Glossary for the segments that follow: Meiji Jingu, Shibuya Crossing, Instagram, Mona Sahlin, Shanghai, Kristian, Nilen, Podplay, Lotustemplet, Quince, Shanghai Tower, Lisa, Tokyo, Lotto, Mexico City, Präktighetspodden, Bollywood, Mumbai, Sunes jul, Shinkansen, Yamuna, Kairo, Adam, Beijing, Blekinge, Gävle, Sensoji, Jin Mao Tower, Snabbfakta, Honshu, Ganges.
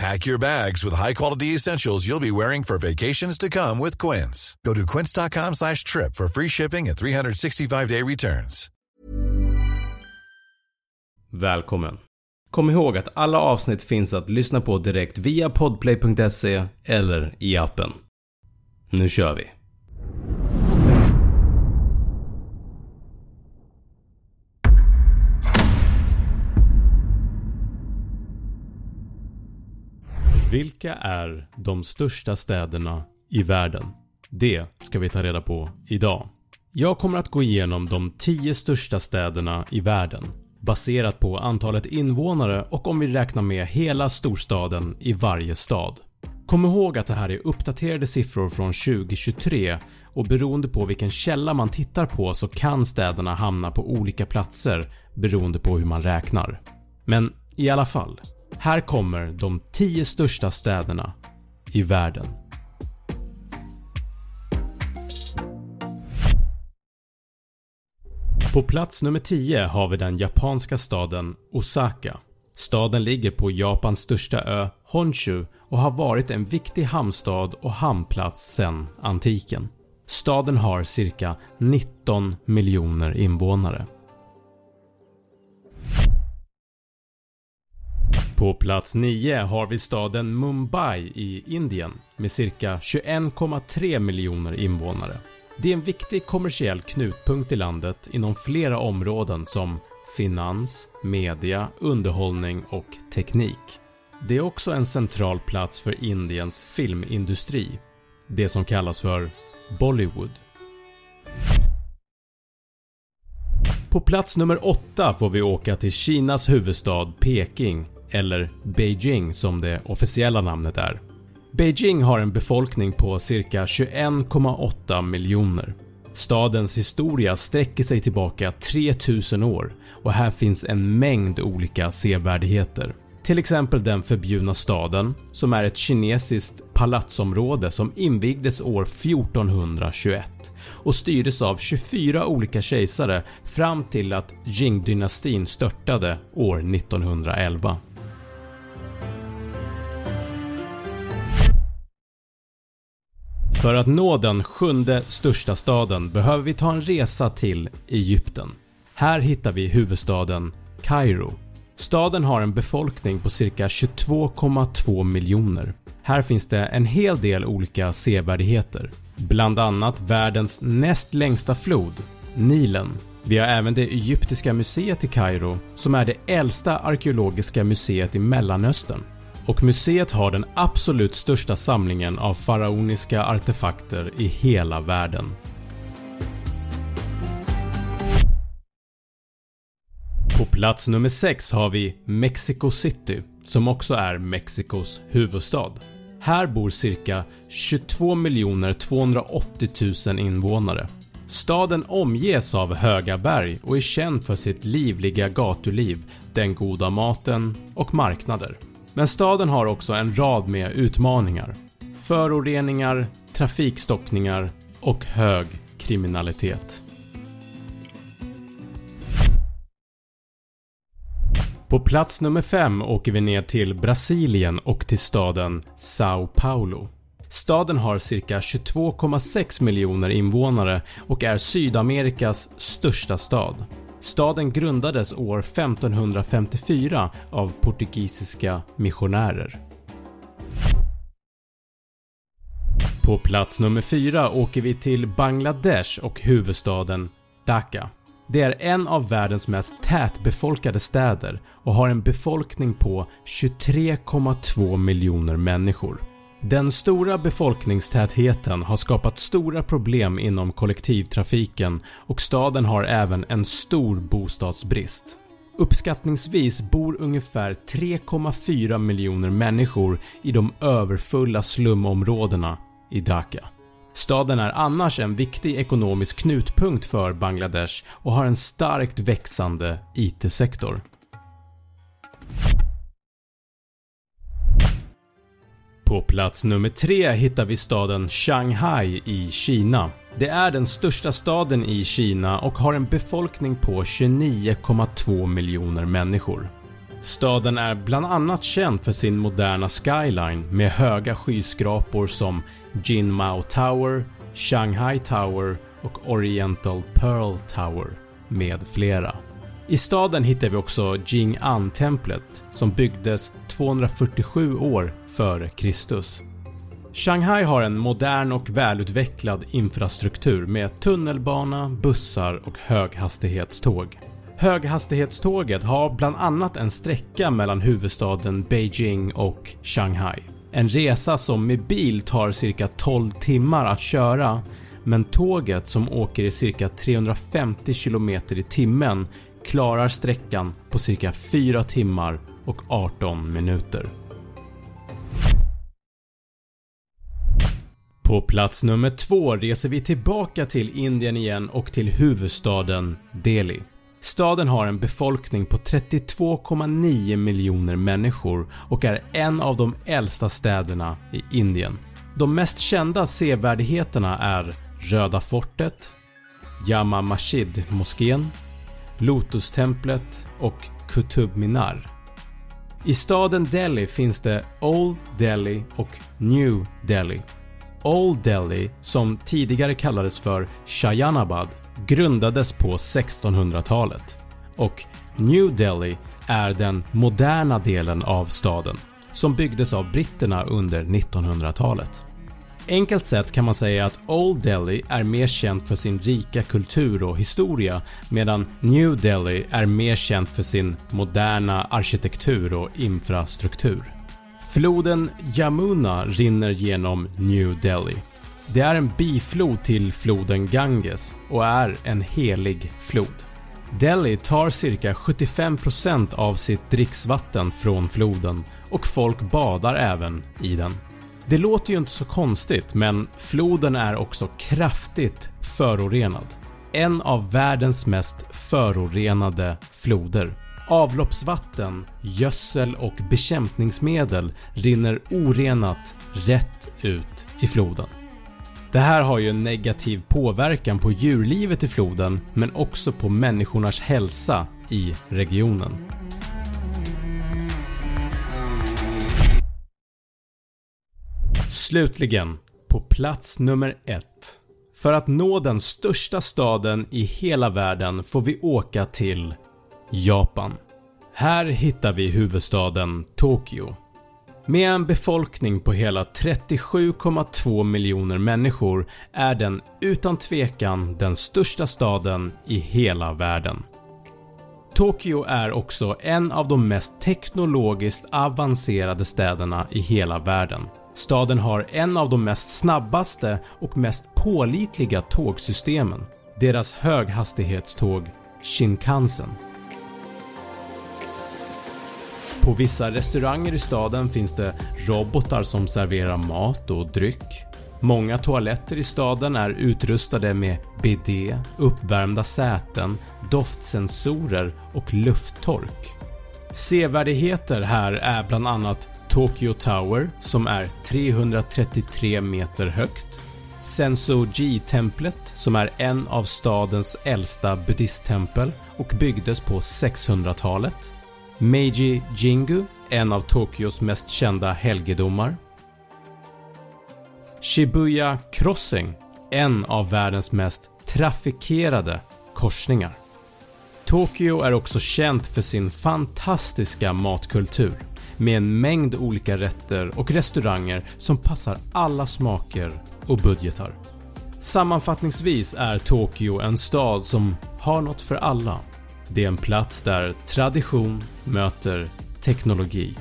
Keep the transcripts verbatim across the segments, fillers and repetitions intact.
Pack your bags with high-quality essentials you'll be wearing for vacations to come with Quince. Go to quince.com slash trip for free shipping and three hundred sixty-five day returns. Välkommen! Kom ihåg att alla avsnitt finns att lyssna på direkt via podplay punkt se eller i appen. Nu kör vi! Vilka är de största städerna i världen? Det ska vi ta reda på idag. Jag kommer att gå igenom de tio största städerna i världen, baserat på antalet invånare och om vi räknar med hela storstaden i varje stad. Kom ihåg att det här är uppdaterade siffror från tjugo tjugotre och beroende på vilken källa man tittar på så kan städerna hamna på olika platser beroende på hur man räknar. Men i alla fall, här kommer de tio största städerna i världen. På plats nummer tio har vi den japanska staden Osaka. Staden ligger på Japans största ö Honshu och har varit en viktig hamnstad och hamnplats sedan antiken. Staden har cirka nitton miljoner invånare. På plats nio har vi staden Mumbai i Indien med cirka tjugoen komma tre miljoner invånare. Det är en viktig kommersiell knutpunkt i landet inom flera områden som finans, media, underhållning och teknik. Det är också en central plats för Indiens filmindustri, det som kallas för Bollywood. På plats nummer åtta får vi åka till Kinas huvudstad Peking, eller Beijing som det officiella namnet är. Beijing har en befolkning på cirka tjugoen komma åtta miljoner. Stadens historia sträcker sig tillbaka tre tusen år och här finns en mängd olika sevärdigheter. Till exempel den förbjudna staden som är ett kinesiskt palatsområde som invigdes år fjortonhundratjugoett och styrdes av tjugofyra olika kejsare fram till att Jing-dynastin störtade år nittonhundraelva. För att nå den sjunde största staden behöver vi ta en resa till Egypten. Här hittar vi huvudstaden Kairo. Staden har en befolkning på cirka tjugotvå komma två miljoner. Här finns det en hel del olika sevärdigheter. Bland annat världens näst längsta flod, Nilen. Vi har även det egyptiska museet i Kairo som är det äldsta arkeologiska museet i Mellanöstern. Och museet har den absolut största samlingen av faraoniska artefakter i hela världen. På plats nummer sex har vi Mexico City, som också är Mexikos huvudstad. Här bor cirka tjugotvå miljoner tvåhundraåttio tusen invånare. Staden omges av höga berg och är känd för sitt livliga gatuliv, den goda maten och marknader. Men staden har också en rad med utmaningar, föroreningar, trafikstockningar och hög kriminalitet. På plats nummer fem åker vi ner till Brasilien och till staden São Paulo. Staden har cirka tjugotvå komma sex miljoner invånare och är Sydamerikas största stad. Staden grundades år femtonhundrafemtiofyra av portugisiska missionärer. På plats nummer fyra åker vi till Bangladesh och huvudstaden Dhaka. Det är en av världens mest tätbefolkade städer och har en befolkning på tjugotre komma två miljoner människor. Den stora befolkningstätheten har skapat stora problem inom kollektivtrafiken och staden har även en stor bostadsbrist. Uppskattningsvis bor ungefär tre komma fyra miljoner människor i de överfulla slumområdena i Dhaka. Staden är annars en viktig ekonomisk knutpunkt för Bangladesh och har en starkt växande I T-sektor. På plats nummer tre hittar vi staden Shanghai i Kina. Det är den största staden i Kina och har en befolkning på tjugonio komma två miljoner människor. Staden är bland annat känd för sin moderna skyline med höga skyskrapor som Jin Mao Tower, Shanghai Tower och Oriental Pearl Tower med flera. I staden hittar vi också Shinkansen-templet som byggdes tvåhundrafyrtiosju år före Kristus. Shanghai har en modern och välutvecklad infrastruktur med tunnelbana, bussar och höghastighetståg. Höghastighetståget har bland annat en sträcka mellan huvudstaden Beijing och Shanghai. En resa som med bil tar cirka tolv timmar att köra, men tåget som åker i cirka trehundrafemtio kilometer i timmen klarar sträckan på cirka fyra timmar och arton minuter. På plats nummer två reser vi tillbaka till Indien igen och till huvudstaden Delhi. Staden har en befolkning på trettiotvå komma nio miljoner människor och är en av de äldsta städerna i Indien. De mest kända sevärdheterna är Röda Fortet, Jama Masjid moskén, Lotustemplet och Qutub Minar. I staden Delhi finns det Old Delhi och New Delhi. Old Delhi, som tidigare kallades för Shahjahanabad, grundades på sextonhundratalet och New Delhi är den moderna delen av staden som byggdes av britterna under nittonhundratalet. Enkelt sett kan man säga att Old Delhi är mer känt för sin rika kultur och historia medan New Delhi är mer känt för sin moderna arkitektur och infrastruktur. Floden Yamuna rinner genom New Delhi. Det är en biflod till floden Ganges och är en helig flod. Delhi tar cirka sjuttiofem procent av sitt dricksvatten från floden och folk badar även i den. Det låter ju inte så konstigt, men floden är också kraftigt förorenad. En av världens mest förorenade floder. Avloppsvatten, gödsel och bekämpningsmedel rinner orenat rätt ut i floden. Det här har ju en negativ påverkan på djurlivet i floden men också på människornas hälsa i regionen. Slutligen, på plats nummer ett. För att nå den största staden i hela världen får vi åka till Japan. Här hittar vi huvudstaden Tokyo. Med en befolkning på hela trettiosju komma två miljoner människor är den utan tvekan den största staden i hela världen. Tokyo är också en av de mest teknologiskt avancerade städerna i hela världen. Staden har en av de mest snabbaste och mest pålitliga tågsystemen, deras höghastighetståg Shinkansen. På vissa restauranger i staden finns det robotar som serverar mat och dryck. Många toaletter i staden är utrustade med bidé, uppvärmda säten, doftsensorer och lufttork. Sevärdheter här är bland annat Tokyo Tower som är trehundratrettiotre meter högt, Sensoji-templet som är en av stadens äldsta buddhisttempel och byggdes på sexhundratalet. Meiji Jingu, en av Tokyos mest kända helgedomar. Shibuya Crossing, en av världens mest trafikerade korsningar. Tokyo är också känt för sin fantastiska matkultur, med en mängd olika rätter och restauranger som passar alla smaker och budgetar. Sammanfattningsvis är Tokyo en stad som har något för alla. Det är en plats där tradition möter teknologi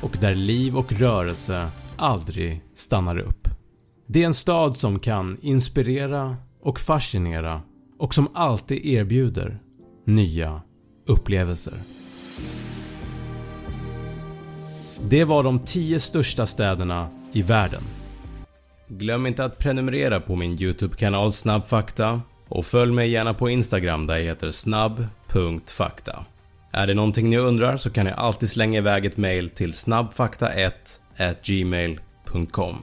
och där liv och rörelse aldrig stannar upp. Det är en stad som kan inspirera och fascinera och som alltid erbjuder nya upplevelser. Det var de tio största städerna i världen. Glöm inte att prenumerera på min YouTube-kanal Snabbfakta och följ mig gärna på Instagram där jag heter snabb punkt fakta. Är det någonting ni undrar så kan jag alltid slänga iväg ett mail till snabbfakta ett snabel-a gmail punkt com.